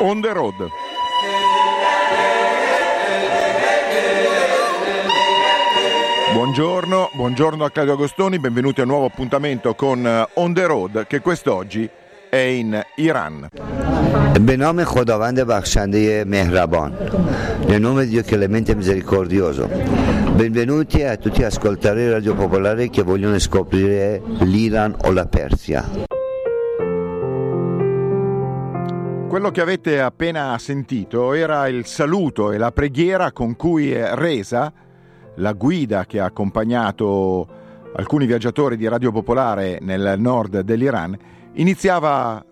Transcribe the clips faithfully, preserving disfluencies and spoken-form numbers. On the road. Buongiorno, buongiorno a Claudio Agostoni, benvenuti a un nuovo appuntamento con On the Road che quest'oggi è in Iran. به نام خداوند بخشنده مهربان به nome di Dio clemente misericordioso. Benvenuti a tutti gli ascoltatori Radio Popolare che vogliono scoprire l'Iran o la Persia. Quello che avete appena sentito era il saluto e la preghiera con cui Reza, la guida che ha accompagnato alcuni viaggiatori di Radio Popolare nel nord dell'Iran, iniziava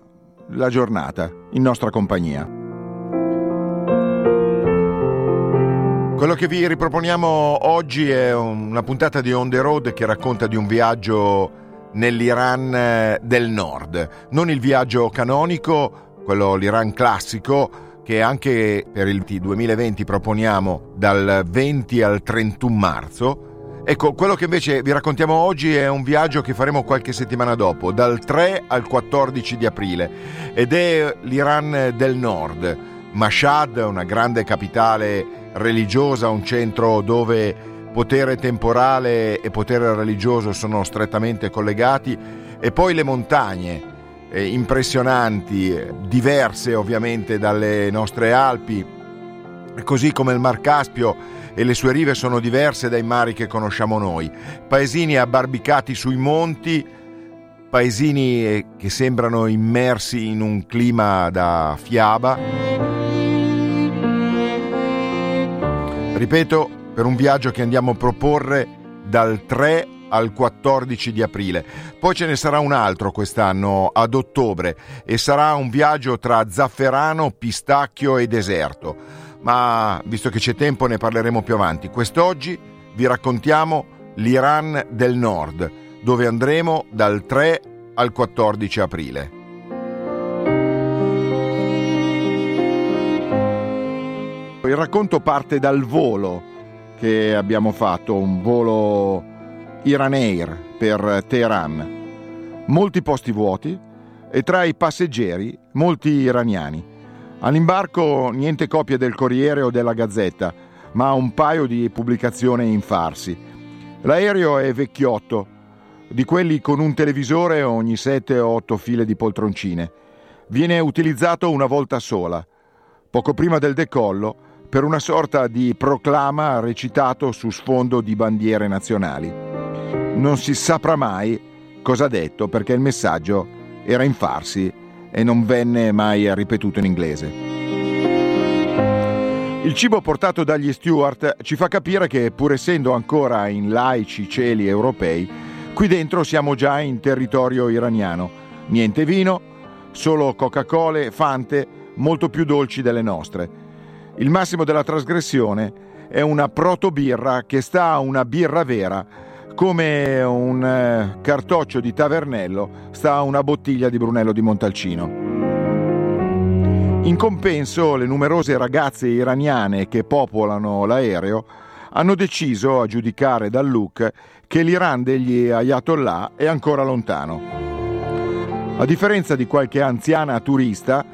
la giornata in nostra compagnia. Quello che vi riproponiamo oggi è una puntata di On the Road che racconta di un viaggio nell'Iran del nord, non il viaggio canonico, quello l'Iran classico, che anche per il duemilaventi proponiamo dal venti al trentuno marzo. Ecco, quello che invece vi raccontiamo oggi è un viaggio che faremo qualche settimana dopo, dal tre al quattordici di aprile, ed è l'Iran del nord. Mashhad, una grande capitale religiosa, un centro dove potere temporale e potere religioso sono strettamente collegati, e poi le montagne impressionanti, diverse ovviamente dalle nostre Alpi, così come il Mar Caspio e le sue rive sono diverse dai mari che conosciamo noi. Paesini abbarbicati sui monti, paesini che sembrano immersi in un clima da fiaba. Ripeto, per un viaggio che andiamo a proporre dal tre al quattordici di aprile. Poi ce ne sarà un altro quest'anno ad ottobre e sarà un viaggio tra zafferano, pistacchio e deserto, ma visto che c'è tempo ne parleremo più avanti. Quest'oggi vi raccontiamo l'Iran del nord, dove andremo dal tre al quattordici aprile. Il racconto parte dal volo che abbiamo fatto, un volo Iran Air per Teheran. Molti posti vuoti e tra i passeggeri molti iraniani. All'imbarco niente copie del Corriere o della Gazzetta, ma un paio di pubblicazioni in farsi. L'aereo è vecchiotto, di quelli con un televisore ogni sette o otto file di poltroncine. Viene utilizzato una volta sola, poco prima del decollo, per una sorta di proclama recitato su sfondo di bandiere nazionali. Non si saprà mai cosa ha detto perché il messaggio era in farsi e non venne mai ripetuto in inglese. Il cibo portato dagli steward ci fa capire che, pur essendo ancora in laici cieli europei, qui dentro siamo già in territorio iraniano. Niente vino, solo Coca-Cola, Fante, molto più dolci delle nostre. Il massimo della trasgressione è una protobirra che sta a una birra vera, come un cartoccio di Tavernello sta una bottiglia di Brunello di Montalcino. In compenso, le numerose ragazze iraniane che popolano l'aereo hanno deciso, a giudicare dal look, che l'Iran degli Ayatollah è ancora lontano. A differenza di qualche anziana turista,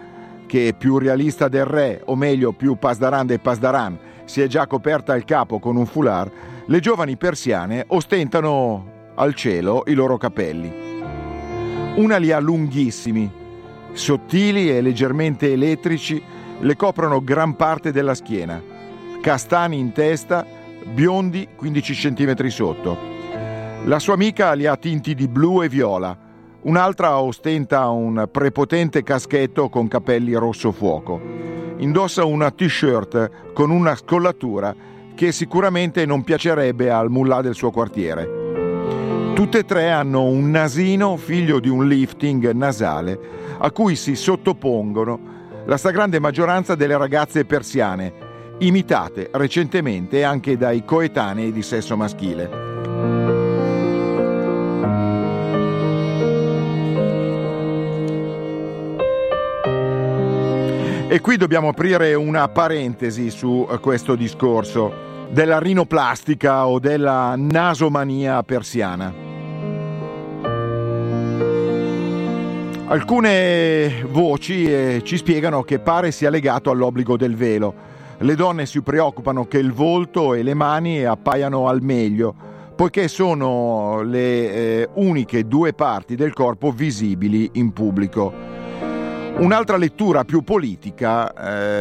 che è più realista del re, o meglio più pasdaran dei pasdaran, si è già coperta il capo con un foulard, le giovani persiane ostentano al cielo i loro capelli. Una li ha lunghissimi, sottili e leggermente elettrici, le coprono gran parte della schiena, castani in testa, biondi quindici centimetri sotto. La sua amica li ha tinti di blu e viola, un'altra ostenta un prepotente caschetto con capelli rosso fuoco. Indossa una t-shirt con una scollatura che sicuramente non piacerebbe al mullah del suo quartiere. Tutte e tre hanno un nasino figlio di un lifting nasale a cui si sottopongono la stragrande maggioranza delle ragazze persiane, imitate recentemente anche dai coetanei di sesso maschile. E qui dobbiamo aprire una parentesi su questo discorso della rinoplastica o della nasomania persiana. Alcune voci eh, ci spiegano che pare sia legato all'obbligo del velo. Le donne si preoccupano che il volto e le mani appaiano al meglio, poiché sono le eh, uniche due parti del corpo visibili in pubblico. Un'altra lettura più politica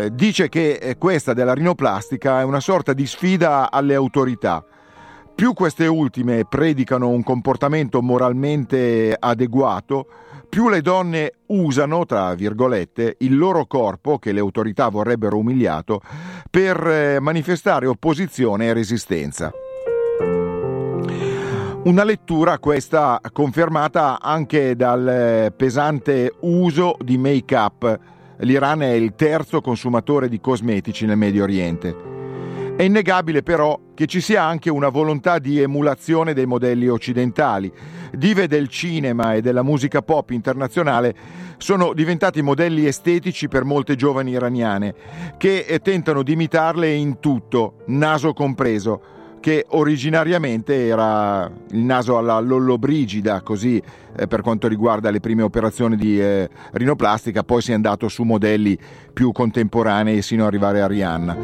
eh, dice che questa della rinoplastica è una sorta di sfida alle autorità. Più queste ultime predicano un comportamento moralmente adeguato, più le donne usano, tra virgolette, il loro corpo, che le autorità vorrebbero umiliato, per manifestare opposizione e resistenza. Una lettura questa confermata anche dal pesante uso di make-up. L'Iran è il terzo consumatore di cosmetici nel Medio Oriente. È innegabile però che ci sia anche una volontà di emulazione dei modelli occidentali. Dive del cinema e della musica pop internazionale sono diventati modelli estetici per molte giovani iraniane, che tentano di imitarle in tutto, naso compreso, che originariamente era il naso alla Lollobrigida, così eh, per quanto riguarda le prime operazioni di eh, rinoplastica. Poi si è andato su modelli più contemporanei sino ad arrivare a Rihanna.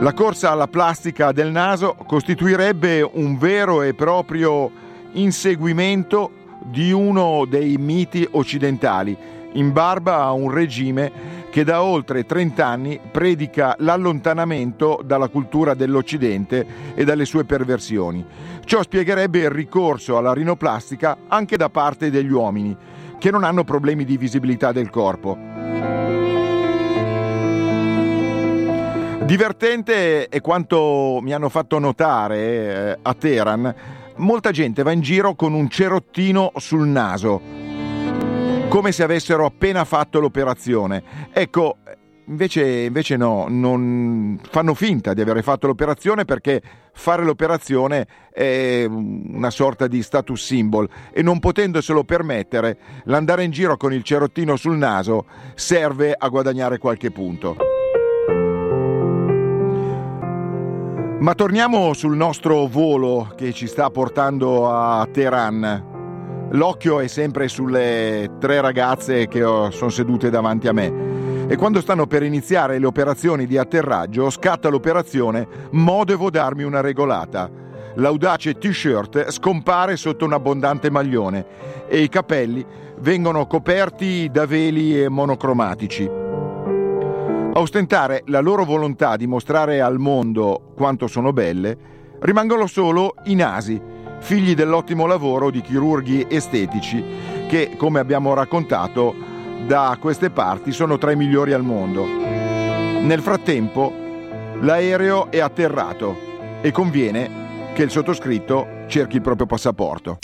La corsa alla plastica del naso costituirebbe un vero e proprio inseguimento di uno dei miti occidentali, in barba a un regime che da oltre trent'anni predica l'allontanamento dalla cultura dell'Occidente e dalle sue perversioni. Ciò spiegherebbe il ricorso alla rinoplastica anche da parte degli uomini, che non hanno problemi di visibilità del corpo. Divertente è quanto mi hanno fatto notare eh, a Teheran. Molta gente va in giro con un cerottino sul naso, come se avessero appena fatto l'operazione. Ecco, invece, invece no, non fanno finta di aver fatto l'operazione, perché fare l'operazione è una sorta di status symbol, e non potendoselo permettere, l'andare in giro con il cerottino sul naso serve a guadagnare qualche punto. Ma torniamo sul nostro volo che ci sta portando a Teheran. L'occhio è sempre sulle tre ragazze che sono sedute davanti a me, e quando stanno per iniziare le operazioni di atterraggio scatta l'operazione "Mo devo darmi una regolata". L'audace t-shirt scompare sotto un abbondante maglione e i capelli vengono coperti da veli monocromatici. A ostentare la loro volontà di mostrare al mondo quanto sono belle rimangono solo i nasi, figli dell'ottimo lavoro di chirurghi estetici che, come abbiamo raccontato, da queste parti sono tra i migliori al mondo. Nel frattempo l'aereo è atterrato e conviene che il sottoscritto cerchi il proprio passaporto.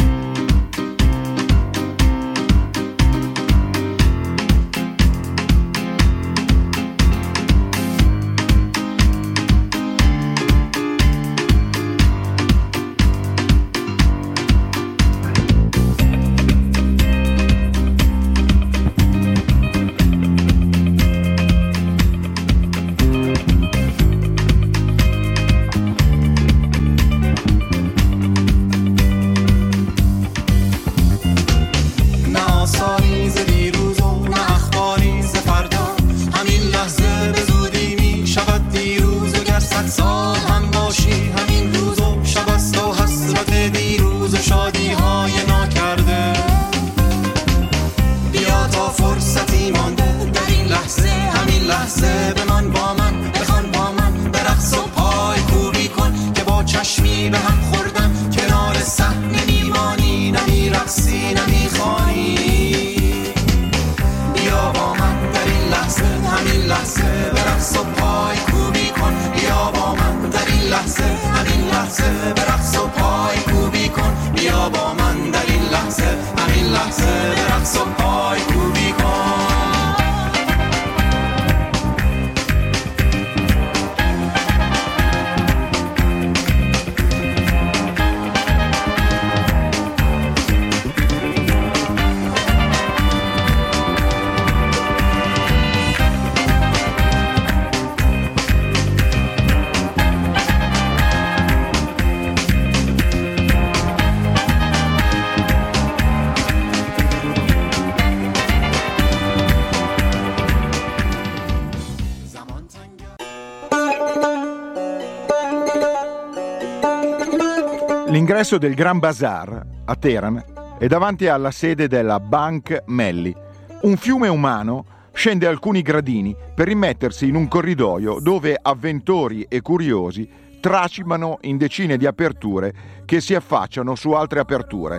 L'ingresso del Gran Bazar a Teheran è davanti alla sede della Bank Melli. Un fiume umano scende alcuni gradini per rimettersi in un corridoio dove avventori e curiosi tracimano in decine di aperture che si affacciano su altre aperture.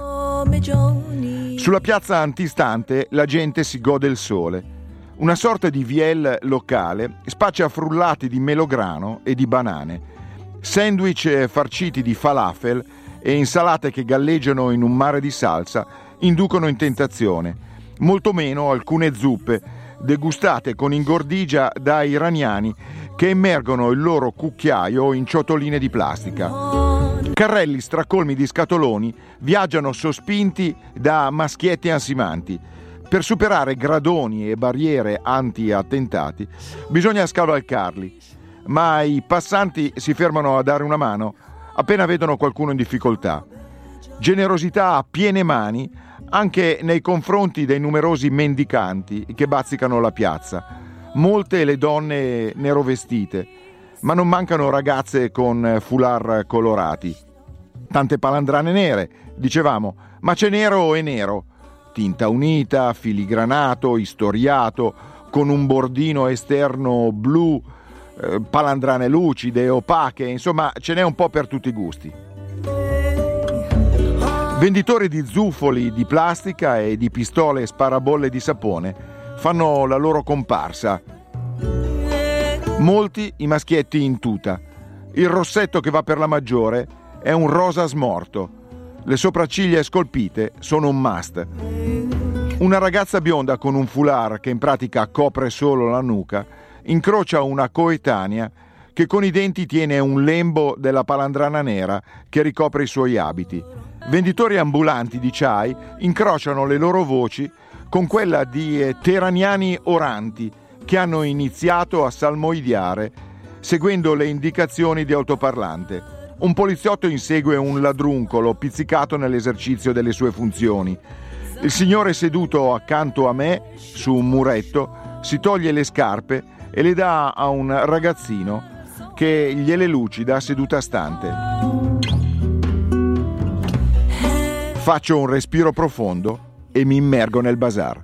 Sulla piazza antistante la gente si gode il sole. Una sorta di viel locale spaccia frullati di melograno e di banane, sandwich farciti di falafel e insalate che galleggiano in un mare di salsa inducono in tentazione, molto meno alcune zuppe degustate con ingordigia da iraniani che immergono il loro cucchiaio in ciotoline di plastica. Carrelli stracolmi di scatoloni viaggiano sospinti da maschietti ansimanti. Per superare gradoni e barriere anti-attentati bisogna scavalcarli, ma i passanti si fermano a dare una mano appena vedono qualcuno in difficoltà. Generosità a piene mani anche nei confronti dei numerosi mendicanti che bazzicano la piazza. Molte le donne nerovestite, ma non mancano ragazze con foulard colorati. Tante palandrane nere, dicevamo, ma c'è nero e nero. Tinta unita, filigranato, istoriato, con un bordino esterno blu, eh, palandrane lucide, opache, insomma ce n'è un po' per tutti i gusti. Venditori di zufoli di plastica e di pistole e sparabolle di sapone fanno la loro comparsa. Molti i maschietti in tuta. Il rossetto che va per la maggiore è un rosa smorto. Le sopracciglia scolpite sono un must. Una ragazza bionda con un foulard che in pratica copre solo la nuca incrocia una coetanea che con i denti tiene un lembo della palandrana nera che ricopre i suoi abiti. Venditori ambulanti di chai incrociano le loro voci con quella di teraniani oranti che hanno iniziato a salmoidiare seguendo le indicazioni di autoparlante. Un poliziotto insegue un ladruncolo pizzicato nell'esercizio delle sue funzioni. Il signore seduto accanto a me, su un muretto, si toglie le scarpe e le dà a un ragazzino che gliele lucida seduta stante. Faccio un respiro profondo e mi immergo nel bazar.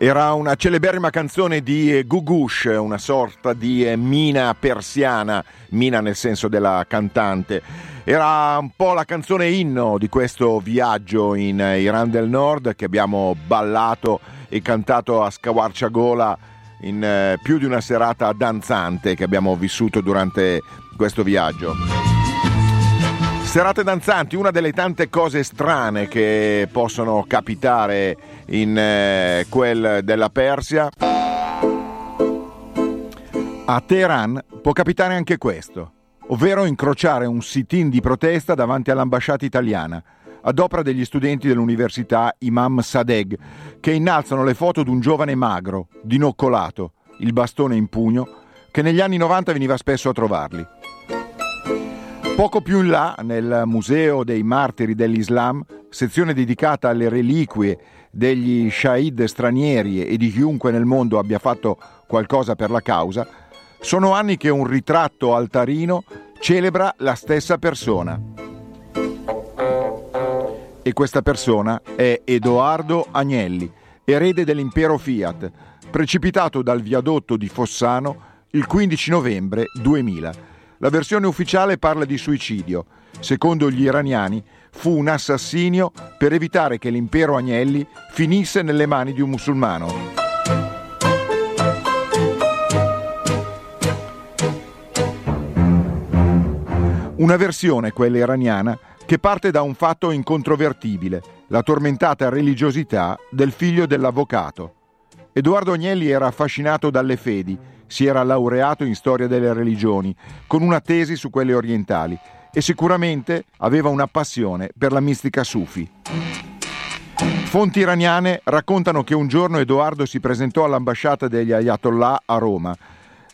Era una celeberrima canzone di Gugush, una sorta di Mina persiana, Mina nel senso della cantante. Era un po' la canzone inno di questo viaggio in Iran del Nord che abbiamo ballato e cantato a scavarciagola in più di una serata danzante che abbiamo vissuto durante questo viaggio. Serate danzanti, una delle tante cose strane che possono capitare in eh, quel della Persia. A Teheran può capitare anche questo, ovvero incrociare un sit-in di protesta davanti all'ambasciata italiana, ad opera degli studenti dell'università Imam Sadegh, che innalzano le foto di un giovane magro, dinoccolato, il bastone in pugno, che negli anni novanta veniva spesso a trovarli. Poco più in là, nel Museo dei Martiri dell'Islam, sezione dedicata alle reliquie degli shahid stranieri e di chiunque nel mondo abbia fatto qualcosa per la causa, sono anni che un ritratto altarino celebra la stessa persona. E questa persona è Edoardo Agnelli, erede dell'impero Fiat, precipitato dal viadotto di Fossano il quindici novembre duemila. La versione ufficiale parla di suicidio. Secondo gli iraniani fu un assassinio per evitare che l'impero Agnelli finisse nelle mani di un musulmano. Una versione, quella iraniana, che parte da un fatto incontrovertibile, la tormentata religiosità del figlio dell'avvocato. Edoardo Agnelli era affascinato dalle fedi, si era laureato in storia delle religioni, con una tesi su quelle orientali, e sicuramente aveva una passione per la mistica sufi. Fonti iraniane raccontano che un giorno Edoardo si presentò all'ambasciata degli Ayatollah a Roma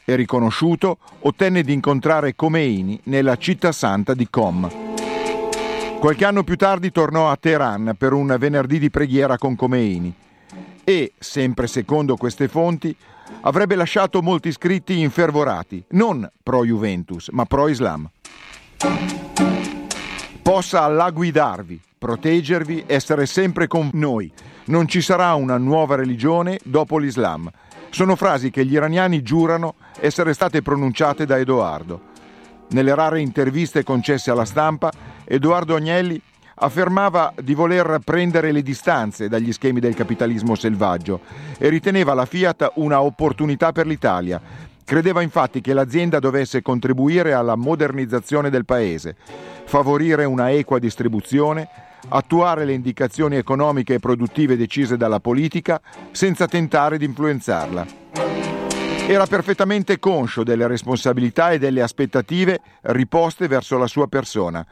e, riconosciuto, ottenne di incontrare Khomeini nella città santa di Qom. Qualche anno più tardi tornò a Teheran per un venerdì di preghiera con Khomeini e, sempre secondo queste fonti, avrebbe lasciato molti scritti infervorati, non pro-Juventus, ma pro-Islam. Possa Allah guidarvi, proteggervi, essere sempre con noi. Non ci sarà una nuova religione dopo l'Islam. Sono frasi che gli iraniani giurano essere state pronunciate da Edoardo. Nelle rare interviste concesse alla stampa, Edoardo Agnelli affermava di voler prendere le distanze dagli schemi del capitalismo selvaggio e riteneva la Fiat una opportunità per l'Italia. Credeva infatti che l'azienda dovesse contribuire alla modernizzazione del paese, favorire una equa distribuzione, attuare le indicazioni economiche e produttive decise dalla politica senza tentare di influenzarla. Era perfettamente conscio delle responsabilità e delle aspettative riposte verso la sua persona.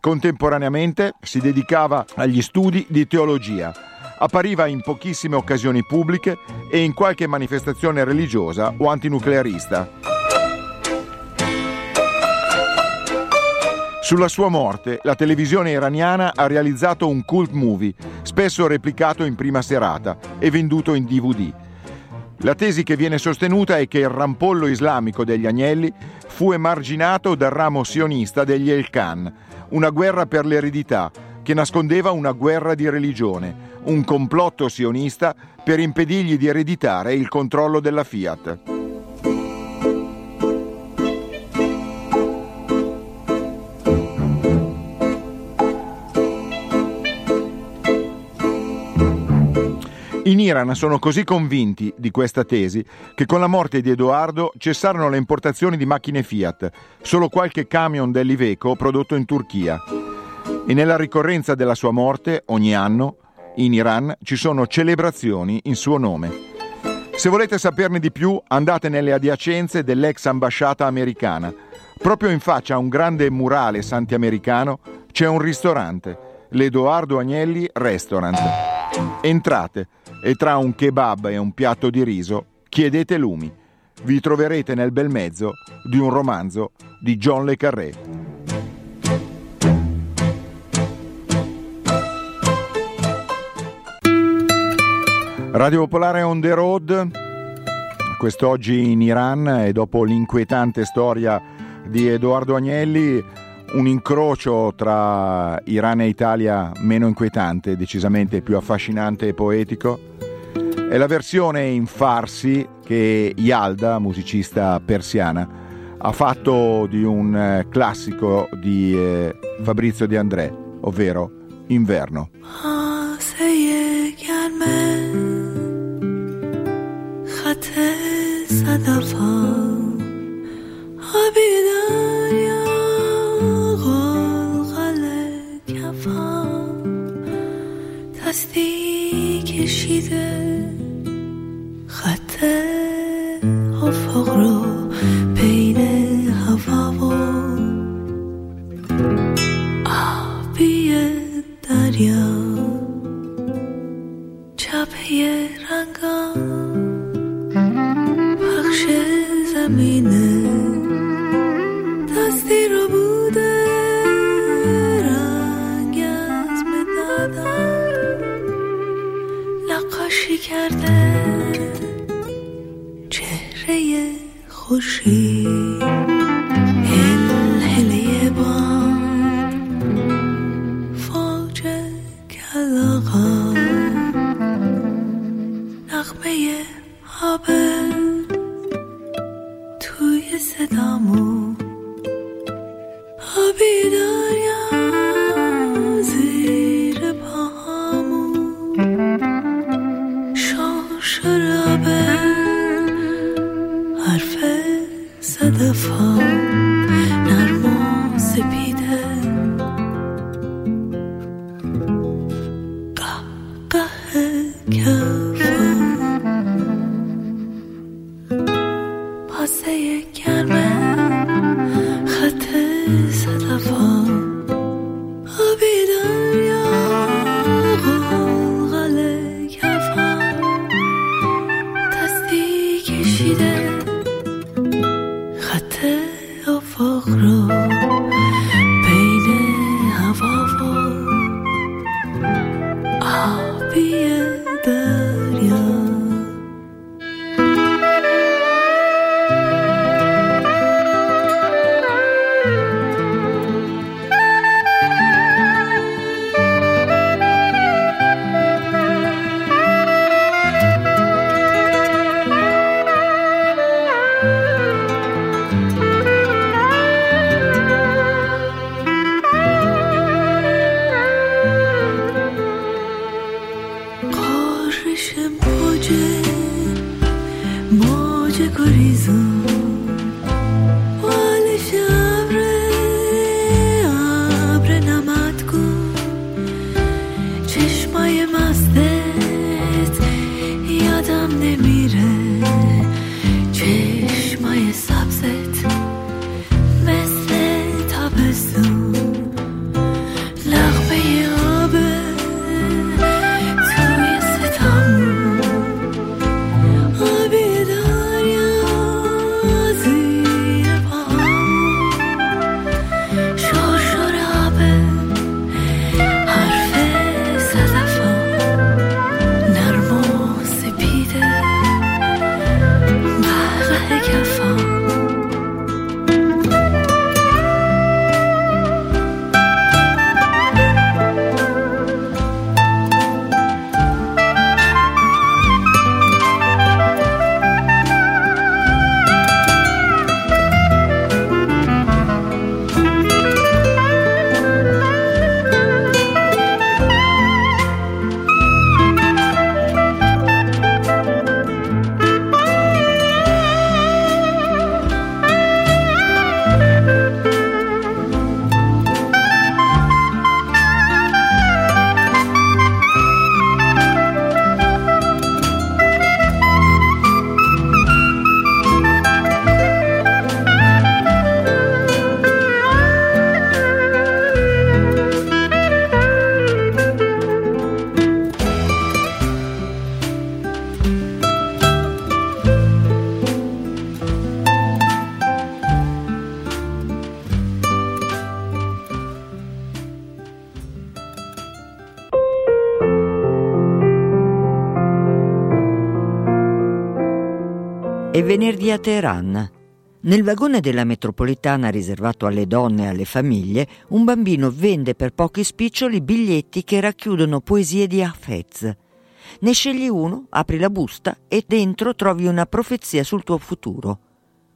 Contemporaneamente si dedicava agli studi di teologia, appariva in pochissime occasioni pubbliche e in qualche manifestazione religiosa o antinuclearista. Sulla sua morte, la televisione iraniana ha realizzato un cult movie, spesso replicato in prima serata e venduto in D V D. La tesi che viene sostenuta è che il rampollo islamico degli Agnelli fu emarginato dal ramo sionista degli Elkan, una guerra per l'eredità che nascondeva una guerra di religione, un complotto sionista per impedirgli di ereditare il controllo della Fiat. In Iran sono così convinti di questa tesi che con la morte di Edoardo cessarono le importazioni di macchine Fiat, solo qualche camion dell'Iveco prodotto in Turchia. E nella ricorrenza della sua morte, ogni anno, in Iran ci sono celebrazioni in suo nome. Se volete saperne di più, andate nelle adiacenze dell'ex ambasciata americana. Proprio in faccia a un grande murale santiamericano c'è un ristorante, l'Edoardo Agnelli Restaurant. Entrate e tra un kebab e un piatto di riso chiedete lumi. Vi troverete nel bel mezzo di un romanzo di John Le Carré. Radio Popolare on the road, quest'oggi in Iran, e dopo l'inquietante storia di Edoardo Agnelli, un incrocio tra Iran e Italia meno inquietante, decisamente più affascinante e poetico. È la versione in farsi che Yalda, musicista persiana, ha fatto di un classico di eh, Fabrizio De André, ovvero Inverno. È venerdì a Teheran. Nel vagone della metropolitana riservato alle donne e alle famiglie, un bambino vende per pochi spiccioli biglietti che racchiudono poesie di Hafez. Ne scegli uno, apri la busta e dentro trovi una profezia sul tuo futuro.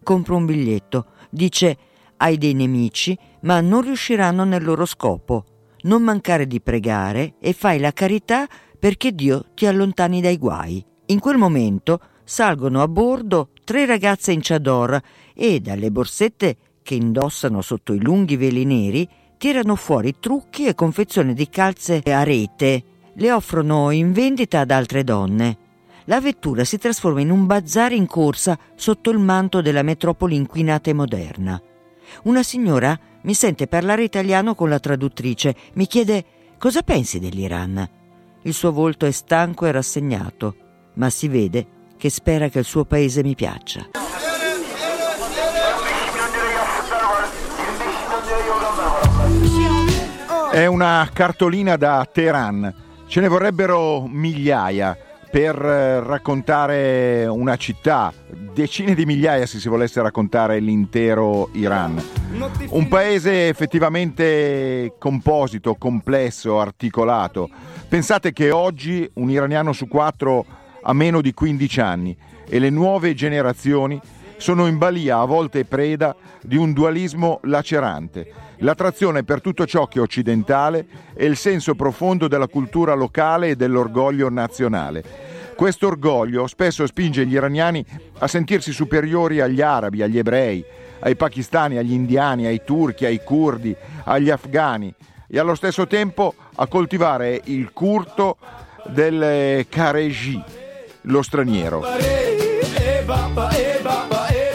Compro un biglietto. Dice: hai dei nemici, ma non riusciranno nel loro scopo. Non mancare di pregare e fai la carità perché Dio ti allontani dai guai. In quel momento salgono a bordo tre ragazze in chador e dalle borsette che indossano sotto i lunghi veli neri tirano fuori trucchi e confezioni di calze a rete. Le offrono in vendita ad altre donne. La vettura si trasforma in un bazar in corsa sotto il manto della metropoli inquinata e moderna. Una signora mi sente parlare italiano con la traduttrice. Mi chiede: cosa pensi dell'Iran? Il suo volto è stanco e rassegnato, ma si vede che spera che il suo paese mi piaccia. È una cartolina da Teheran. Ce ne vorrebbero migliaia per raccontare una città, decine di migliaia se si volesse raccontare l'intero Iran. Un paese effettivamente composito, complesso, articolato. Pensate che oggi un iraniano su quattro ha meno di quindici anni e le nuove generazioni sono in balia, a volte preda, di un dualismo lacerante. L'attrazione per tutto ciò che è occidentale e il senso profondo della cultura locale e dell'orgoglio nazionale. Questo orgoglio spesso spinge gli iraniani a sentirsi superiori agli arabi, agli ebrei, ai pakistani, agli indiani, ai turchi, ai curdi, agli afghani e allo stesso tempo a coltivare il culto del Khareji, lo straniero.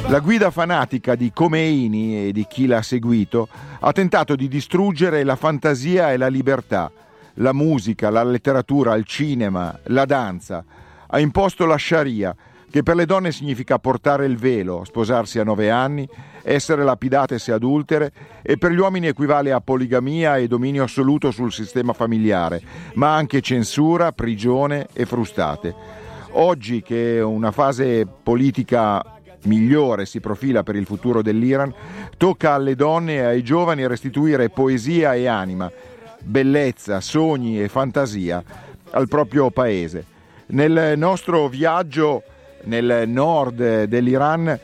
La guida fanatica di Khomeini e di chi l'ha seguito ha tentato di distruggere la fantasia e la libertà, la musica, la letteratura, il cinema, la danza. Ha imposto la sharia, che per le donne significa portare il velo, sposarsi a nove anni, essere lapidate se adultere, e per gli uomini equivale a poligamia e dominio assoluto sul sistema familiare, ma anche censura, prigione e frustate. Oggi che una fase politica migliore si profila per il futuro dell'Iran, tocca alle donne e ai giovani restituire poesia e anima, bellezza, sogni e fantasia al proprio paese. Nel nostro viaggio nel nord dell'Iran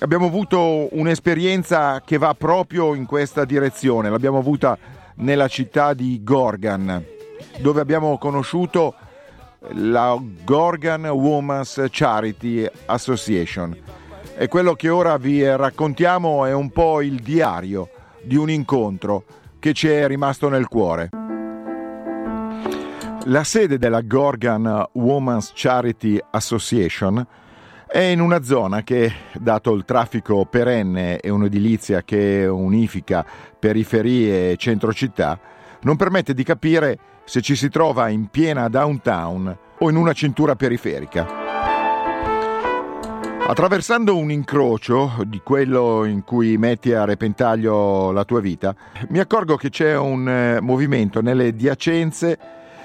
abbiamo avuto un'esperienza che va proprio in questa direzione. L'abbiamo avuta nella città di Gorgan, dove abbiamo conosciuto la Gorgan Women's Charity Association. E quello che ora vi raccontiamo è un po' il diario di un incontro che ci è rimasto nel cuore. La sede della Gorgan Women's Charity Association è in una zona che, dato il traffico perenne e un'edilizia che unifica periferie e centro città, non permette di capire se ci si trova in piena downtown o in una cintura periferica. Attraversando un incrocio di quello in cui metti a repentaglio la tua vita, mi accorgo che c'è un movimento nelle adiacenze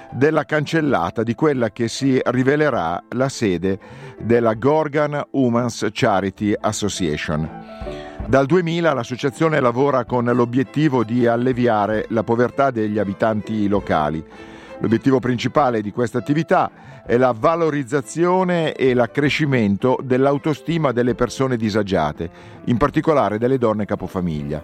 della cancellata di quella che si rivelerà la sede della Gorgan Women's Charity Association. Dal duemila l'associazione lavora con l'obiettivo di alleviare la povertà degli abitanti locali. L'obiettivo principale di questa attività è la valorizzazione e l'accrescimento dell'autostima delle persone disagiate, in particolare delle donne capofamiglia.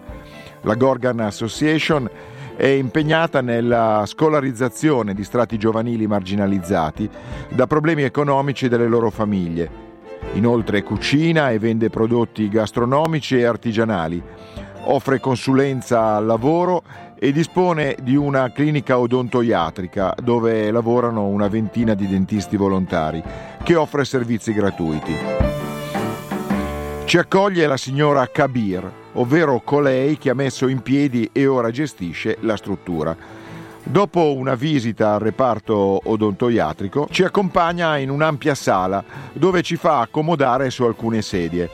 La Gorgan Association è impegnata nella scolarizzazione di strati giovanili marginalizzati da problemi economici delle loro famiglie. Inoltre cucina e vende prodotti gastronomici e artigianali, offre consulenza al lavoro e dispone di una clinica odontoiatrica dove lavorano una ventina di dentisti volontari, che offre servizi gratuiti. Ci accoglie la signora Kabir, ovvero colei che ha messo in piedi e ora gestisce la struttura. Dopo una visita al reparto odontoiatrico, ci accompagna in un'ampia sala dove ci fa accomodare su alcune sedie.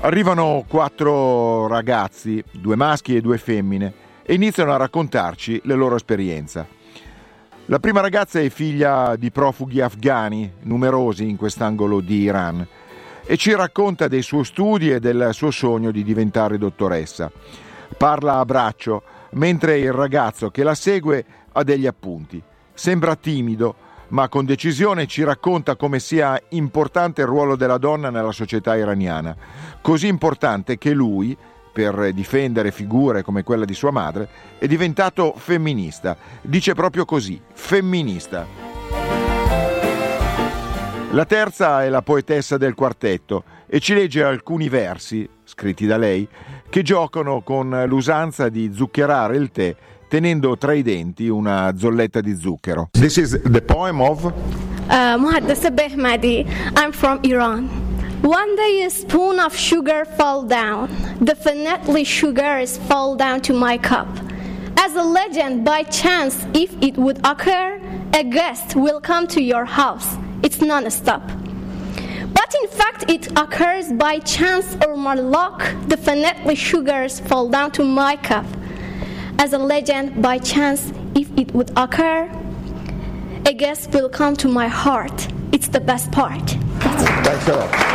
Arrivano quattro ragazzi, due maschi e due femmine, e iniziano a raccontarci la loro esperienza. La prima ragazza è figlia di profughi afghani, numerosi in quest'angolo di Iran, e ci racconta dei suoi studi e del suo sogno di diventare dottoressa. Parla a braccio, mentre il ragazzo che la segue ha degli appunti. Sembra timido, ma con decisione ci racconta come sia importante il ruolo della donna nella società iraniana, così importante che lui, per difendere figure come quella di sua madre, è diventato femminista. Dice proprio così, femminista. La terza è la poetessa del quartetto e ci legge alcuni versi, scritti da lei, che giocano con l'usanza di zuccherare il tè tenendo tra i denti una zolletta di zucchero. This is the poem of uh, Muhaddas Behmadi. I'm from Iran. One day a spoon of sugar fell down. Definitely sugar is fall down to my cup. As a legend, by chance, if it would occur, a guest will come to your house. It's non-stop. But in fact, it occurs by chance or my luck. Definitely sugars fall down to my cup. As a legend, by chance, if it would occur, a guest will come to my heart. It's the best part. That's it.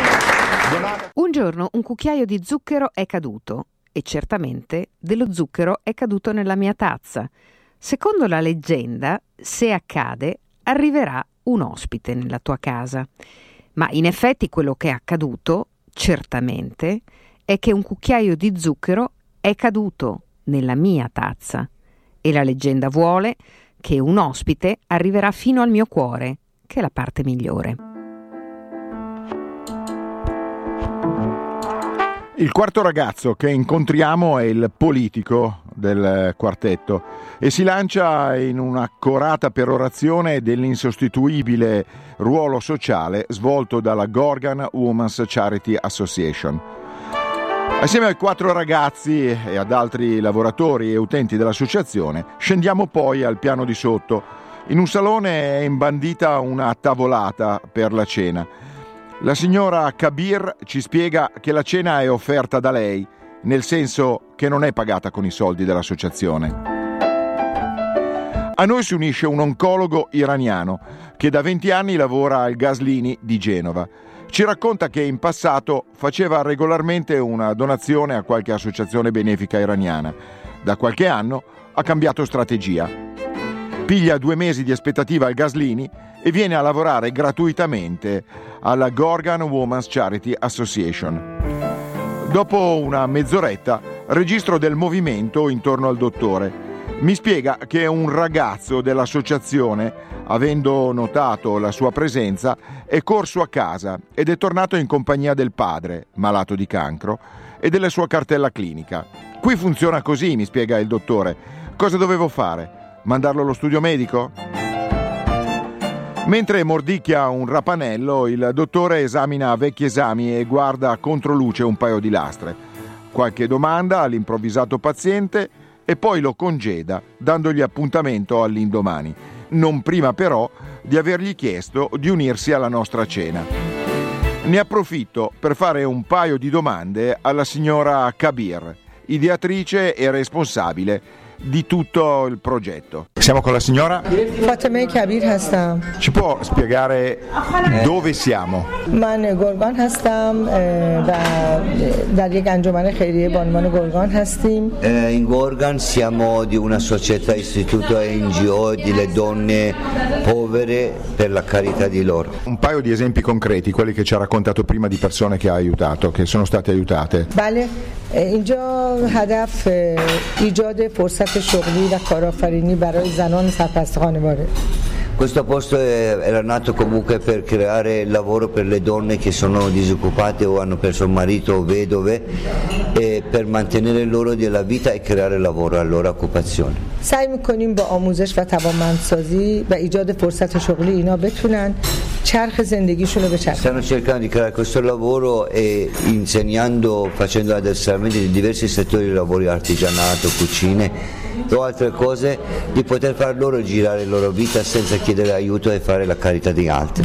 Un giorno un cucchiaio di zucchero è caduto, e certamente dello zucchero è caduto nella mia tazza. Secondo la leggenda, se accade, arriverà un ospite nella tua casa. Ma in effetti quello che è accaduto, certamente, è che un cucchiaio di zucchero è caduto nella mia tazza, e la leggenda vuole che un ospite arriverà fino al mio cuore, che è la parte migliore. Il quarto ragazzo che incontriamo è il politico del quartetto e si lancia in una corata perorazione dell'insostituibile ruolo sociale svolto dalla Gorgan Women's Charity Association. Assieme ai quattro ragazzi e ad altri lavoratori e utenti dell'associazione scendiamo poi al piano di sotto. In un salone è imbandita una tavolata per la cena. La signora Kabir ci spiega che la cena è offerta da lei, nel senso che non è pagata con i soldi dell'associazione. A noi si unisce un oncologo iraniano che da venti anni lavora al Gaslini di Genova. Ci racconta che in passato faceva regolarmente una donazione a qualche associazione benefica iraniana. Da qualche anno ha cambiato strategia. Piglia due mesi di aspettativa al Gaslini e viene a lavorare gratuitamente alla Gorgan Women's Charity Association. Dopo una mezz'oretta registro del movimento intorno al dottore. Mi spiega che un ragazzo dell'associazione, avendo notato la sua presenza, è corso a casa ed è tornato in compagnia del padre, malato di cancro, e della sua cartella clinica. Qui funziona così, mi spiega il dottore. Cosa dovevo fare? Mandarlo allo studio medico? Mentre mordicchia un rapanello, il dottore esamina vecchi esami e guarda contro luce un paio di lastre. Qualche domanda all'improvvisato paziente e poi lo congeda, dandogli appuntamento all'indomani, non prima però di avergli chiesto di unirsi alla nostra cena. Ne approfitto per fare un paio di domande alla signora Kabir, ideatrice e responsabile di tutto il progetto. Siamo con la signora? Fatime Kabir hastam. Ci può spiegare dove siamo? Man Gorgan hastam va dar yek anjuman khairiye ba unvan Gorgan hastim. In Gorgan siamo di una società istituto N G O delle donne povere per la carità di loro. Un paio di esempi concreti, quelli che ci ha raccontato prima di persone che ha aiutato, che sono state aiutate. Vale. اینجا هدف ایجاد فرصت شغلی و کارآفرینی برای زنان سرپرست خانواده. Questo posto era nato comunque per creare lavoro per le donne che sono disoccupate o hanno perso il marito o vedove, e per mantenere loro della vita e creare lavoro alla loro occupazione. سعی می‌کنیم با آموزش و توانمندسازی و ایجاد فرصت شغلی اینا بتونن چرخ زندگیشون رو بچرخونن. Stanno cercando di creare questo lavoro e insegnando, facendo addestramenti di diversi settori di lavori, artigianato, cucine o altre cose, di poter far loro girare la loro vita senza chiedere aiuto e fare la carità di altri.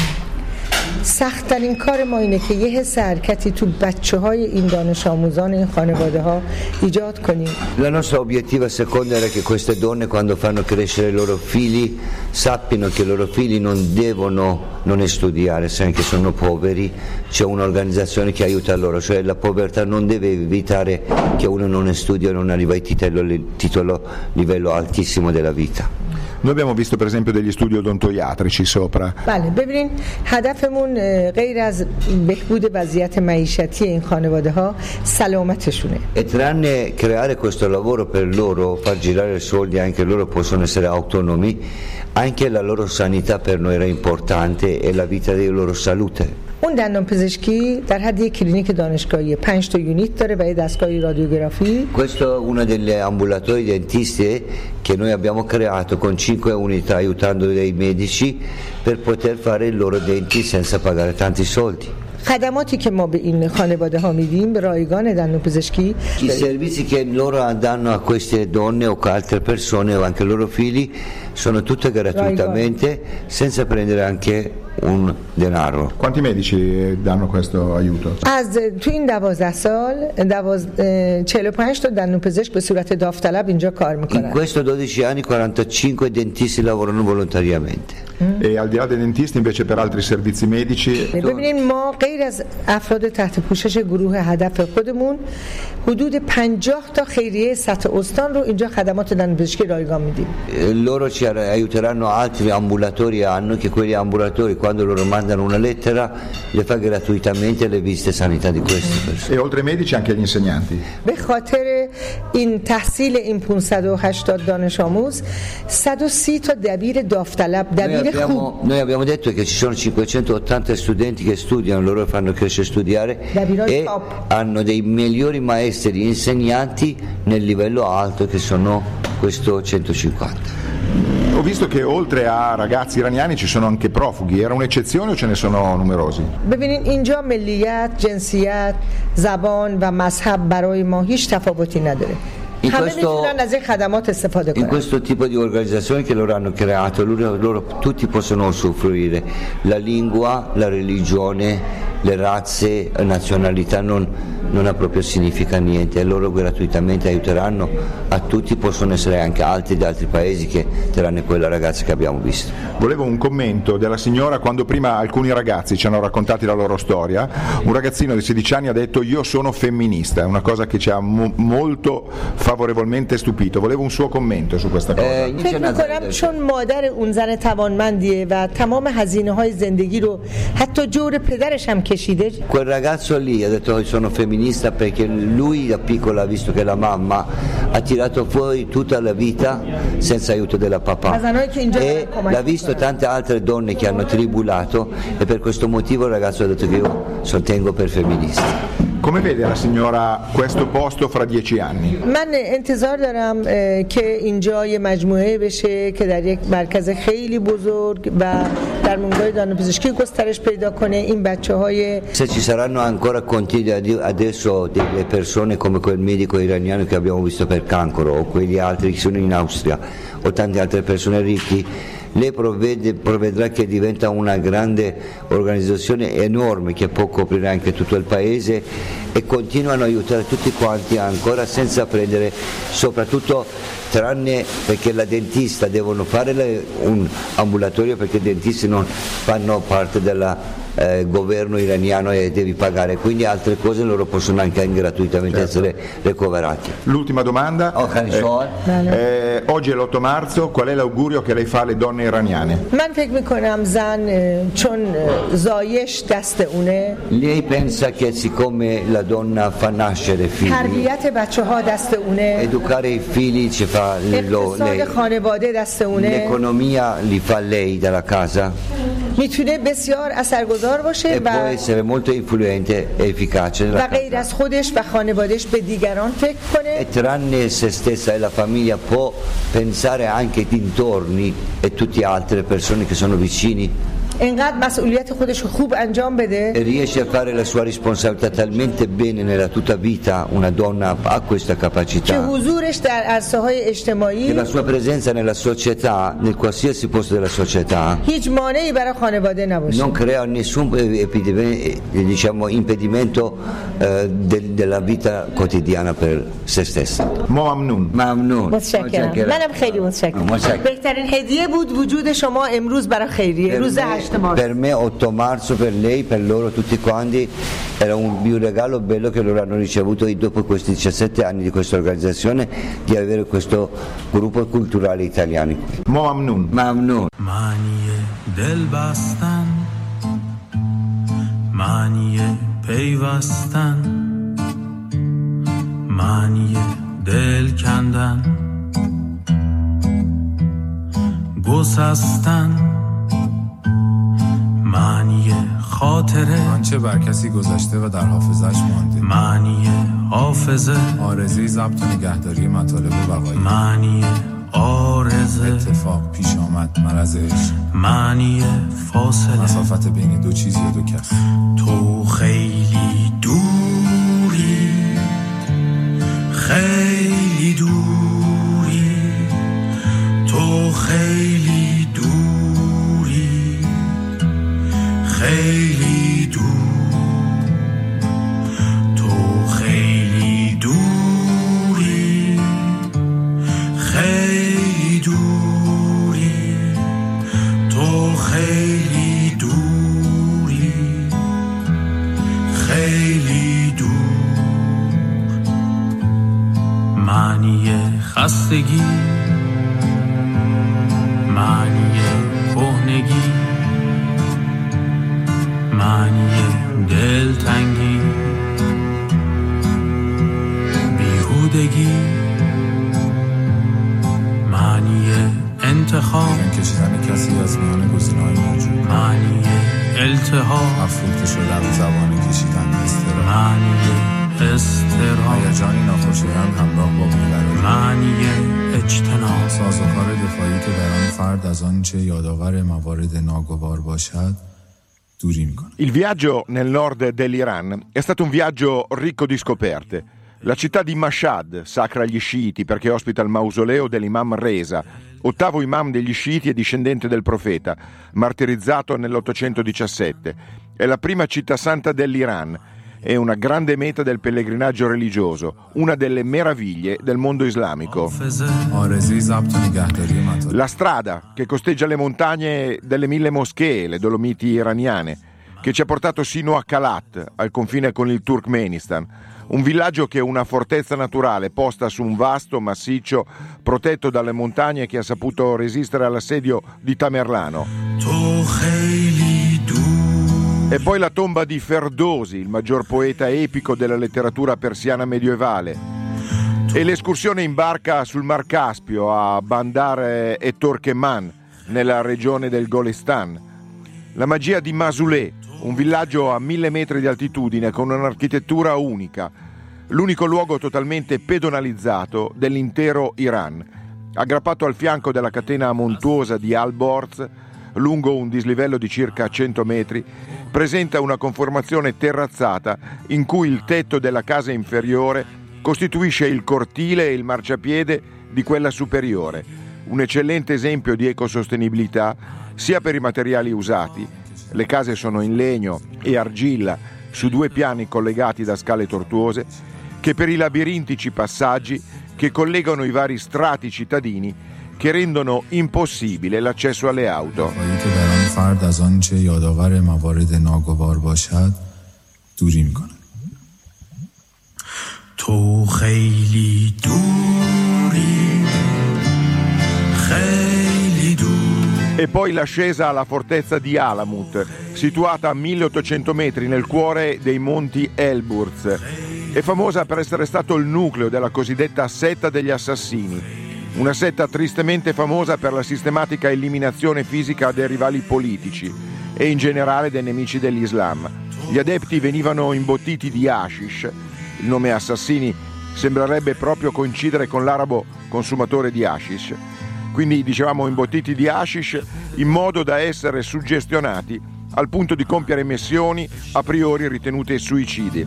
سخت‌ترین کار ما اینه که یه حس حرکتی تو بچه‌های این دانش آموزان این خانواده‌ها ایجاد کنیم. La nostra obiettiva seconda era che queste donne, quando fanno crescere i loro figli, sappiano che i loro figli non devono non studiare, se anche sono poveri, c'è un'organizzazione che aiuta loro, cioè la povertà non deve evitare che uno non studia e non arriva al titolo, titolo livello altissimo della vita. Noi abbiamo visto per esempio degli studi odontoiatrici sopra. Vale, ببینید هدفمون غیر از بهبود وضعیت معیشتی این خانواده ها سلامتشونه. E tranne creare questo lavoro per loro, far girare soldi, anche loro possono essere autonomi, anche la loro sanità per noi era importante e la vita della loro salute. اون دندان پزشکی در حد یک کلینیک دانشگاهی پنج تا یونیت داره و یه دستگاه رادیوگرافی. Questo è uno degli ambulatori dentisti che noi abbiamo creato con cinque unità aiutando dei medici per poter fare i loro denti senza pagare tanti soldi. خدماتی که ما به این خانواده ها میدیم به رایگان دندان پزشکی. I servizi che loro danno a queste donne o altre persone o anche ai loro figli sono tutte gratuitamente senza prendere anche un denaro. Quanti medici danno questo aiuto? از تو این دوازده سال چهل و پنج تا دندون پزشک به صورت داوطلب اینجا کار میکنن. In questo dodici anni quarantacinque dentisti lavorano volontariamente. E al di là dei dentisti invece per altri servizi medici. ببینید ما غیر از افراد تحت پوشش گروه هدف خودمون حدود پنجاه تا خیریه سطح استان رو اینجا خدمات دندون پزشکی رایگان میدیم. loro ci aiuteranno altri ambulatori hanno che quegli ambulatori quando loro mandano una lettera le fa gratuitamente le visite sanità di queste persone. E oltre ai medici anche gli insegnanti. به خاطر این تحصیل این پانصد و هشتاد دانش آموز صد و سی تا دبیر داوطلب دبیر خوب. Abbiamo, noi abbiamo detto che ci sono cinquecentottanta studenti che studiano, loro fanno crescere studiare e top. Hanno dei migliori maestri insegnanti nel livello alto che sono questo centocinquanta. Ho visto che oltre a ragazzi iraniani ci sono anche profughi, era un'eccezione o ce ne sono numerosi? ببینید اینجا ملیت، جنسیت، زبان و مذهب برای ما هیچ تفاوتی نداره. In questo, in questo tipo di organizzazione che loro hanno creato, loro, loro tutti possono usufruire la lingua, la religione, le razze, la nazionalità non, non ha proprio significa niente, loro gratuitamente aiuteranno a tutti, possono essere anche altri da altri paesi che tranne quella ragazza che abbiamo visto. Volevo un commento della signora quando prima alcuni ragazzi ci hanno raccontato la loro storia, un ragazzino di sedici anni ha detto io sono femminista, è una cosa che ci ha mo- molto favorito. favorevolmente stupito. Volevo un suo commento su questa cosa. فکر می‌کنم چون مادر اون زن توانمندیه و تمام هزینه‌های زندگی رو حتی جور پدرش هم کشیده. Quel ragazzo lì ha detto sono femminista perché lui da piccolo ha visto che la mamma ha tirato fuori tutta la vita senza aiuto della papà. E l'ha visto tante altre donne che hanno tribulato e per questo motivo il ragazzo ha detto che io sostengo per femminista. Come vede la signora questo posto fra dieci anni? من انتظار دارم که اینجا یه مجموعه بشه که در یک مرکز خیلی بزرگ و در منگاه دندانپزشکی گسترش پیدا کنه این بچه‌های. Se ci saranno ancora continui adesso delle persone come quel medico iraniano che abbiamo visto per cancro o quegli altri che sono in Austria o tante altre persone ricchi, lei provvede, provvedrà che diventa una grande organizzazione enorme che può coprire anche tutto il paese e continuano a aiutare tutti quanti ancora senza prendere, soprattutto tranne perché la dentista devono fare le, un ambulatorio perché i dentisti non fanno parte della Eh, governo iraniano e devi pagare, quindi altre cose loro possono anche gratuitamente certo. essere recuperate. L'ultima domanda, oh, eh, eh, oggi è l'otto marzo, qual è l'augurio che lei fa alle donne iraniane? Man fekr mikonam zan chon zayesh dast une. Lei pensa che siccome la donna fa nascere figli, tarbiyat bacheha dast une, educare i figli ci fa lo, lei, l'economia li fa lei dalla casa. میتونه بسیار اثرگذار باشه و و غیر از خودش و خانوادهش به دیگران فکر کنه. Tranne se stessa e la famiglia può pensare anche dintorni e tutte altre persone che sono vicini. اینقدر مسئولیت خودش رو خوب انجام بده. Riesce a fare la sua responsabilità talmente bene nella tutta vita, una donna ha questa capacità. Che حضورش در عرصه های اجتماعی. Che la sua presenza nella società, nel qualsiasi posto della società. هیچ مانعی برای خانواده نباشه. Non crea nessun diciamo impedimento eh, del, della vita quotidiana per se stessa. ممنون. ممنون. متشکرم. منم خیلی متشکرم. بهترین هدیه بود وجود شما امروز برای خیریه. روز per me otto marzo, per lei, per loro tutti quanti era un regalo bello che loro hanno ricevuto dopo questi diciassette anni di questa organizzazione, di avere questo gruppo culturale italiano. Mamnun. Mamnun. Manie del bastan, manie peyvastan, manie del kandan, gosastan, manie خاطره آنچه بر کسی گذشته و در حافظش مانده، معنی حافظه آرزوی ضبط و نگهداری مطالب بقایی، معنی آرزه اتفاق پیش آمد مرزش، معنی فاصله مسافت بین دو چیز یا دو کس، تو خیلی دوری خیلی دوری، تو خیلی دوری خیلی خستگی، معنی کهنگی، معنی دلتنگی، بیهودگی، معنی انتخاب کشیدن کسی از میان گزینه‌های موجود، معنی التهاب افروخته شدن زبان کشیدن استرا، معنی استرام هیجانی ناخوشایند همراه با بی‌قراری، معنی اجتناب سازوکار دفاعی که در آن فرد از آنچه یادآور موارد ناگوار باشد دوری می‌کند. Il viaggio nel nord dell'Iran è stato un viaggio ricco di scoperte. La città di Mashhad, sacra agli sciiti perché ospita il mausoleo dell'imam Reza, ottavo imam degli sciiti e discendente del profeta, martirizzato nell'ottocentodiciassette, è la prima città santa dell'Iran. È una grande meta del pellegrinaggio religioso, una delle meraviglie del mondo islamico. La strada che costeggia le montagne delle mille moschee, le Dolomiti iraniane, che ci ha portato sino a Kalat, al confine con il Turkmenistan, un villaggio che è una fortezza naturale posta su un vasto massiccio protetto dalle montagne che ha saputo resistere all'assedio di Tamerlano. E poi la tomba di Ferdowsi, il maggior poeta epico della letteratura persiana medievale. E l'escursione in barca sul Mar Caspio a Bandar e Torkeman, nella regione del Golestan. La magia di Masulè, un villaggio a mille metri di altitudine con un'architettura unica, l'unico luogo totalmente pedonalizzato dell'intero Iran, aggrappato al fianco della catena montuosa di Alborz, lungo un dislivello di circa cento metri, presenta una conformazione terrazzata in cui il tetto della casa inferiore costituisce il cortile e il marciapiede di quella superiore, un eccellente esempio di ecosostenibilità sia per i materiali usati, le case sono in legno e argilla su due piani collegati da scale tortuose, che per i labirintici passaggi che collegano i vari strati cittadini che rendono impossibile l'accesso alle auto. E poi l'ascesa alla fortezza di Alamut, situata a milleottocento metri nel cuore dei monti Elburz. È famosa per essere stato il nucleo della cosiddetta setta degli assassini, una setta tristemente famosa per la sistematica eliminazione fisica dei rivali politici e in generale dei nemici dell'Islam. Gli adepti venivano imbottiti di hashish, il nome assassini sembrerebbe proprio coincidere con l'arabo consumatore di hashish, quindi dicevamo imbottiti di hashish in modo da essere suggestionati al punto di compiere missioni a priori ritenute suicidi.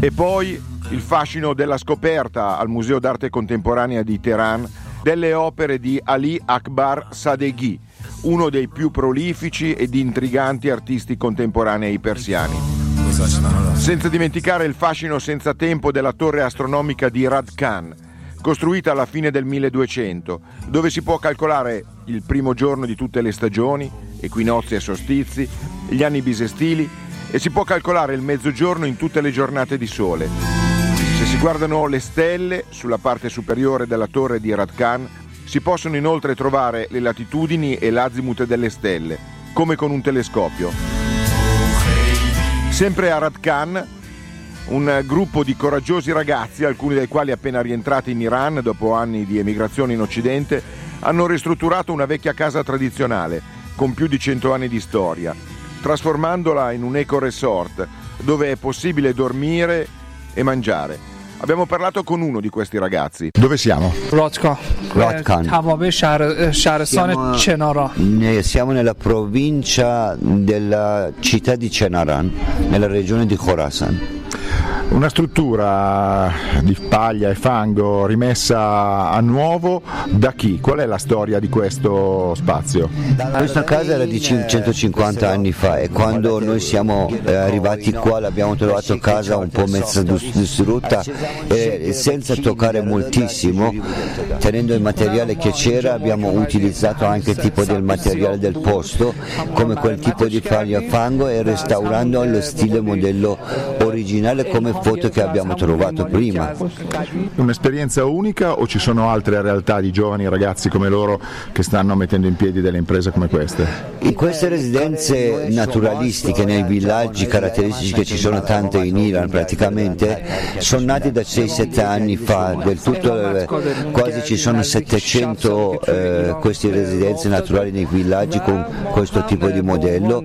E poi il fascino della scoperta al Museo d'Arte Contemporanea di Teheran delle opere di Ali Akbar Sadeghi, uno dei più prolifici ed intriganti artisti contemporanei persiani. Senza dimenticare il fascino senza tempo della Torre Astronomica di Radkan, costruita alla fine del milleduecento, dove si può calcolare il primo giorno di tutte le stagioni, equinozi e solstizi, gli anni bisestili, e si può calcolare il mezzogiorno in tutte le giornate di sole. Se si guardano le stelle sulla parte superiore della torre di Radkan, si possono inoltre trovare le latitudini e l'azimut delle stelle, come con un telescopio. Sempre a Radkan, un gruppo di coraggiosi ragazzi, alcuni dei quali appena rientrati in Iran dopo anni di emigrazione in Occidente, hanno ristrutturato una vecchia casa tradizionale con più di cento anni di storia, trasformandola in un eco-resort dove è possibile dormire e mangiare. Abbiamo parlato con uno di questi ragazzi. Dove siamo? Radkan. Radkan. Siamo, siamo nella provincia della città di Cenaran, nella regione di Khorasan. Una struttura di paglia e fango rimessa a nuovo da chi? Qual è la storia di questo spazio? Questa casa era di centocinquanta anni fa e quando noi siamo arrivati qua l'abbiamo trovato casa un po' mezza distrutta e senza toccare moltissimo, tenendo il materiale che c'era abbiamo utilizzato anche tipo del materiale del posto come quel tipo di paglia e fango e restaurando lo stile modello originale come foto che abbiamo trovato prima. Un'esperienza unica o ci sono altre realtà di giovani ragazzi come loro che stanno mettendo in piedi delle imprese come queste? In queste residenze naturalistiche, nei villaggi caratteristici che ci sono tante in Iran praticamente, sono nati da sei sette anni fa, del tutto quasi ci sono settecento eh, queste residenze naturali nei villaggi con questo tipo di modello,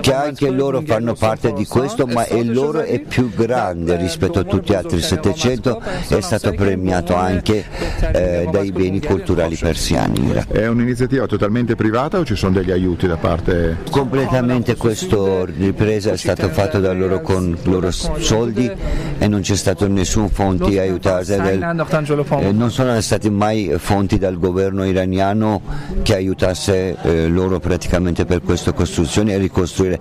che anche loro fanno parte di questo, ma è loro è più grande rispetto a tutti gli altri settecento, è stato premiato anche eh, dai beni culturali persiani. È un'iniziativa totalmente privata o ci sono degli aiuti da parte? Completamente questa ripresa è stata fatta da loro con loro soldi e non c'è stato nessun fonti aiutata del, eh, non sono stati mai fonti dal governo iraniano che aiutasse eh, loro praticamente per questa costruzione e ricostruire.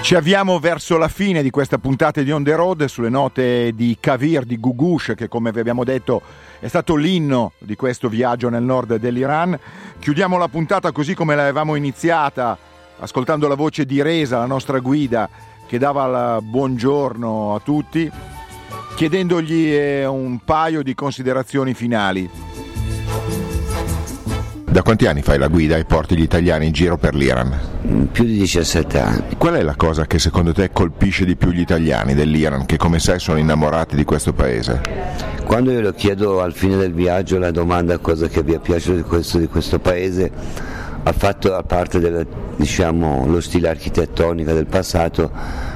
Ci avviamo verso la fine di questa puntata di On The Road sulle note di Kavir, di Gugush, che come vi abbiamo detto è stato l'inno di questo viaggio nel nord dell'Iran. Chiudiamo la puntata così come l'avevamo iniziata, ascoltando la voce di Reza, la nostra guida, che dava il buongiorno a tutti, chiedendogli un paio di considerazioni finali. Da quanti anni fai la guida e porti gli italiani in giro per l'Iran? Più di diciassette anni. Qual è la cosa che secondo te colpisce di più gli italiani dell'Iran, che come sai sono innamorati di questo paese? Quando io lo chiedo al fine del viaggio la domanda cosa che vi piace di questo, di questo paese, ha fatto a parte della, diciamo, lo stile architettonico del passato,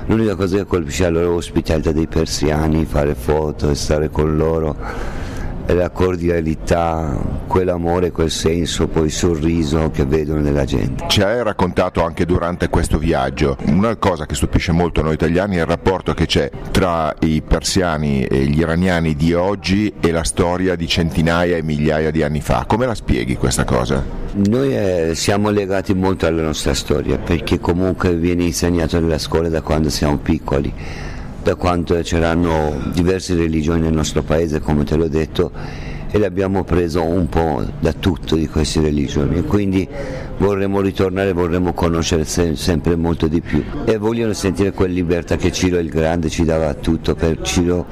l'unica cosa che colpisce è la loro ospitalità dei persiani, fare foto e stare con loro. E la cordialità, quell'amore, quel senso, poi il sorriso che vedono nella gente. Ci hai raccontato anche durante questo viaggio una cosa che stupisce molto noi italiani, è il rapporto che c'è tra i persiani e gli iraniani di oggi e la storia di centinaia e migliaia di anni fa. Come la spieghi questa cosa? Noi eh, siamo legati molto alla nostra storia, perché comunque viene insegnato nella scuola da quando siamo piccoli. Da quanto c'erano diverse religioni nel nostro paese, come te l'ho detto, e l'abbiamo preso un po' da tutto di queste religioni, quindi vorremmo ritornare, vorremmo conoscere se- sempre molto di più e vogliono sentire quella libertà che Ciro il Grande ci dava tutto per Ciro.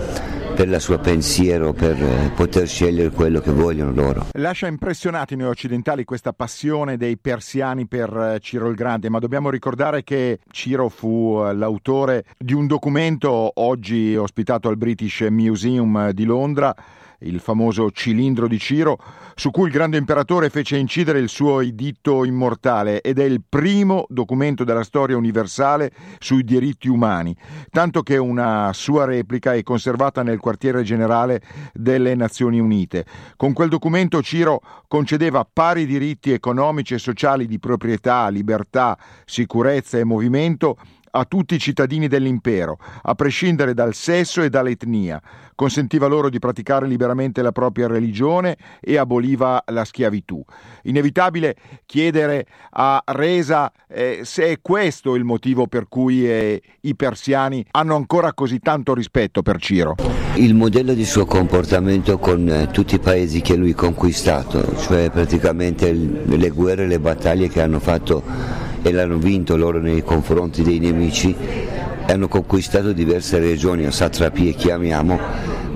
per la sua pensiero, per poter scegliere quello che vogliono loro. Lascia impressionati noi occidentali questa passione dei persiani per Ciro il Grande, ma dobbiamo ricordare che Ciro fu l'autore di un documento oggi ospitato al British Museum di Londra, il famoso cilindro di Ciro, su cui il grande imperatore fece incidere il suo editto immortale, ed è il primo documento della storia universale sui diritti umani, tanto che una sua replica è conservata nel quartiere generale delle Nazioni Unite. Con quel documento Ciro concedeva pari diritti economici e sociali di proprietà, libertà, sicurezza e movimento a tutti i cittadini dell'impero, a prescindere dal sesso e dall'etnia, consentiva loro di praticare liberamente la propria religione e aboliva la schiavitù. Inevitabile chiedere a Reza eh, se è questo il motivo per cui eh, i persiani hanno ancora così tanto rispetto per Ciro. Il modello di suo comportamento con eh, tutti i paesi che lui ha conquistato, cioè praticamente le guerre e le battaglie che hanno fatto e l'hanno vinto loro nei confronti dei nemici, hanno conquistato diverse regioni o satrapie, chiamiamo,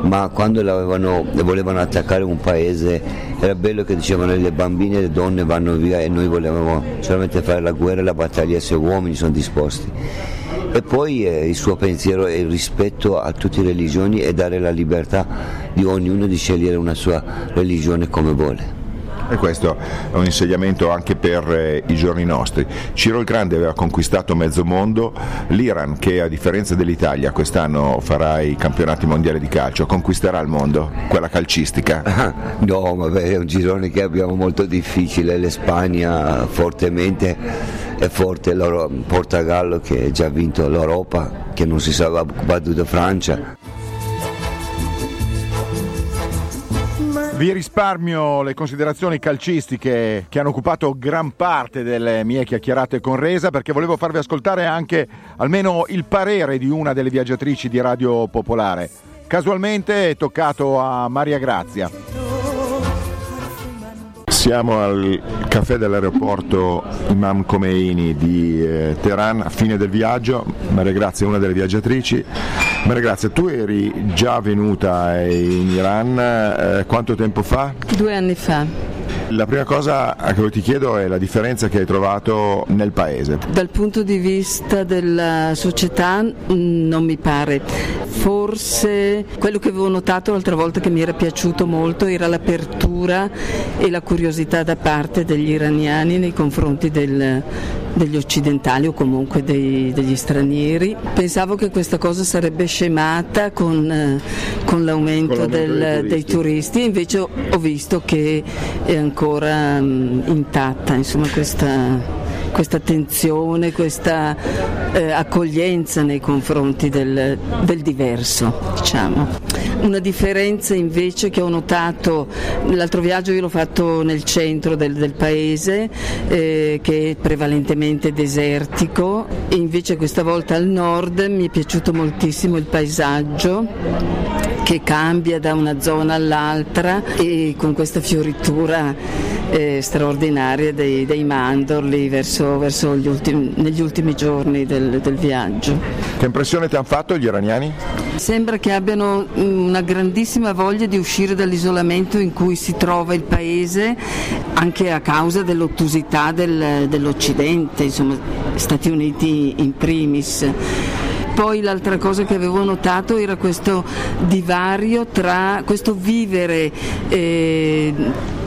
ma quando l'avevano, volevano attaccare un paese era bello che dicevano le bambine e le donne vanno via e noi volevamo solamente fare la guerra e la battaglia se uomini sono disposti. E poi eh, il suo pensiero è il rispetto a tutte le religioni e dare la libertà di ognuno di scegliere una sua religione come vuole. E questo è un insegnamento anche per eh, i giorni nostri. Ciro il Grande aveva conquistato mezzo mondo, l'Iran, che a differenza dell'Italia quest'anno farà i campionati mondiali di calcio, conquisterà il mondo, quella calcistica? Ah, no, vabbè, è un girone che abbiamo molto difficile, l'Espagna fortemente, è forte il Portogallo che ha già vinto l'Europa, che non si sa, ha battuto Francia. Vi risparmio le considerazioni calcistiche che hanno occupato gran parte delle mie chiacchierate con Reza, perché volevo farvi ascoltare anche almeno il parere di una delle viaggiatrici di Radio Popolare. Casualmente è toccato a Maria Grazia. Siamo al caffè dell'aeroporto Imam Khomeini di Teheran, a fine del viaggio. Maria Grazia è una delle viaggiatrici. Maria Grazia, tu eri già venuta in Iran eh, quanto tempo fa? Due anni fa. La prima cosa che ti chiedo è la differenza che hai trovato nel paese. Dal punto di vista della società non mi pare. Forse quello che avevo notato l'altra volta che mi era piaciuto molto era l'apertura e la curiosità da parte degli iraniani nei confronti del, degli occidentali o comunque dei, degli stranieri. Pensavo che questa cosa sarebbe scemata con, con l'aumento, con l'aumento del, dei turisti, dei turisti. Invece ho visto che è ancora um, intatta, insomma, questa... questa attenzione, questa eh, accoglienza nei confronti del, del diverso, diciamo. Una differenza invece che ho notato, l'altro viaggio io l'ho fatto nel centro del, del paese, eh, che è prevalentemente desertico, e invece questa volta al nord mi è piaciuto moltissimo il paesaggio, che cambia da una zona all'altra e con questa fioritura eh, straordinaria dei, dei mandorli verso, verso gli ultimi, negli ultimi giorni del, del viaggio. Che impressione ti hanno fatto gli iraniani? Sembra che abbiano una grandissima voglia di uscire dall'isolamento in cui si trova il paese, anche a causa dell'ottusità del, dell'Occidente, insomma, Stati Uniti in primis. Poi l'altra cosa che avevo notato era questo divario tra questo vivere eh,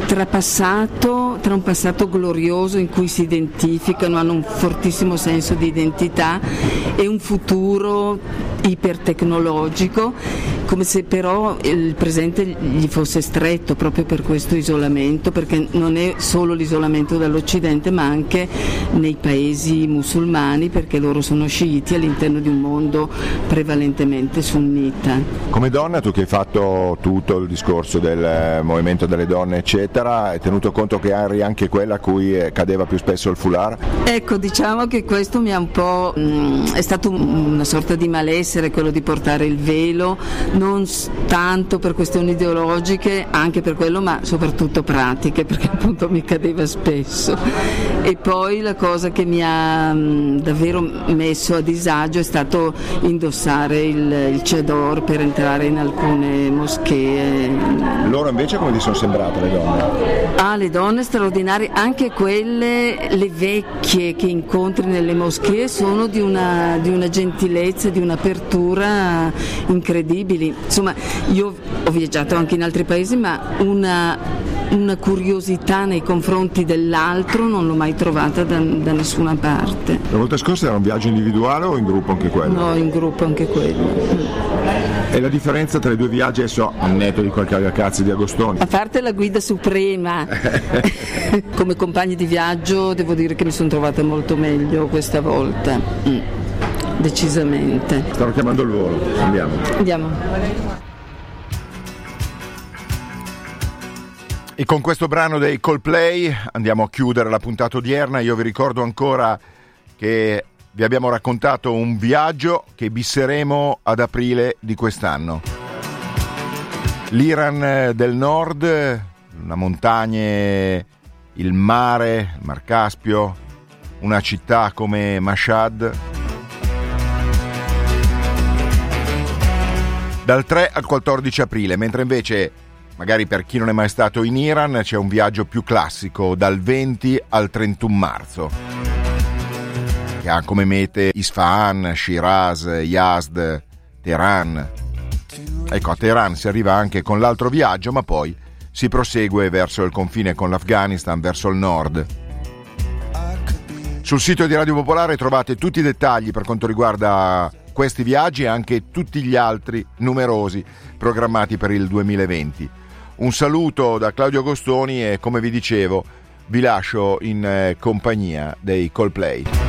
tra passato, tra un passato glorioso in cui si identificano, hanno un fortissimo senso di identità, e un futuro ipertecnologico, come se però il presente gli fosse stretto proprio per questo isolamento, perché non è solo l'isolamento dall'Occidente ma anche nei paesi musulmani, perché loro sono sciiti all'interno di un mondo mondo prevalentemente sunnita. Come donna, tu che hai fatto tutto il discorso del movimento delle donne eccetera, hai tenuto conto che eri anche quella a cui cadeva più spesso il foulard? Ecco, diciamo che questo mi ha un po' mh, è stato una sorta di malessere quello di portare il velo, non tanto per questioni ideologiche, anche per quello, ma soprattutto pratiche, perché appunto mi cadeva spesso. E poi la cosa che mi ha mh, davvero messo a disagio è stato indossare il, il chador per entrare in alcune moschee. Loro invece come ti sono sembrate le donne? Ah, le donne straordinarie, anche quelle, le vecchie che incontri nelle moschee sono di una, di una gentilezza, di un'apertura incredibili. Insomma, io ho viaggiato anche in altri paesi, ma una una curiosità nei confronti dell'altro non l'ho mai trovata da, da nessuna parte. La volta scorsa era un viaggio individuale o in gruppo anche quello? No, in gruppo anche quello. E la differenza tra i due viaggi adesso, al netto di qualche ragazzo di Agostoni? A parte la guida suprema, come compagni di viaggio devo dire che mi sono trovata molto meglio questa volta, mm. decisamente. Stavo chiamando il volo, andiamo. Andiamo. E con questo brano dei Coldplay andiamo a chiudere la puntata odierna. Io vi ricordo ancora che vi abbiamo raccontato un viaggio che bisseremo ad aprile di quest'anno. L'Iran del Nord, le montagne, il mare, il Mar Caspio, una città come Mashhad. Dal tre al quattordici aprile, mentre invece magari per chi non è mai stato in Iran c'è un viaggio più classico dal venti al trentuno marzo, che ha come mete Isfahan, Shiraz, Yazd, Teheran. Ecco, a Teheran si arriva anche con l'altro viaggio, ma poi si prosegue verso il confine con l'Afghanistan, verso il nord. Sul sito di Radio Popolare trovate tutti i dettagli per quanto riguarda questi viaggi e anche tutti gli altri numerosi programmati per il duemilaventi. Un saluto da Claudio Agostoni e, come vi dicevo, vi lascio in compagnia dei Coldplay.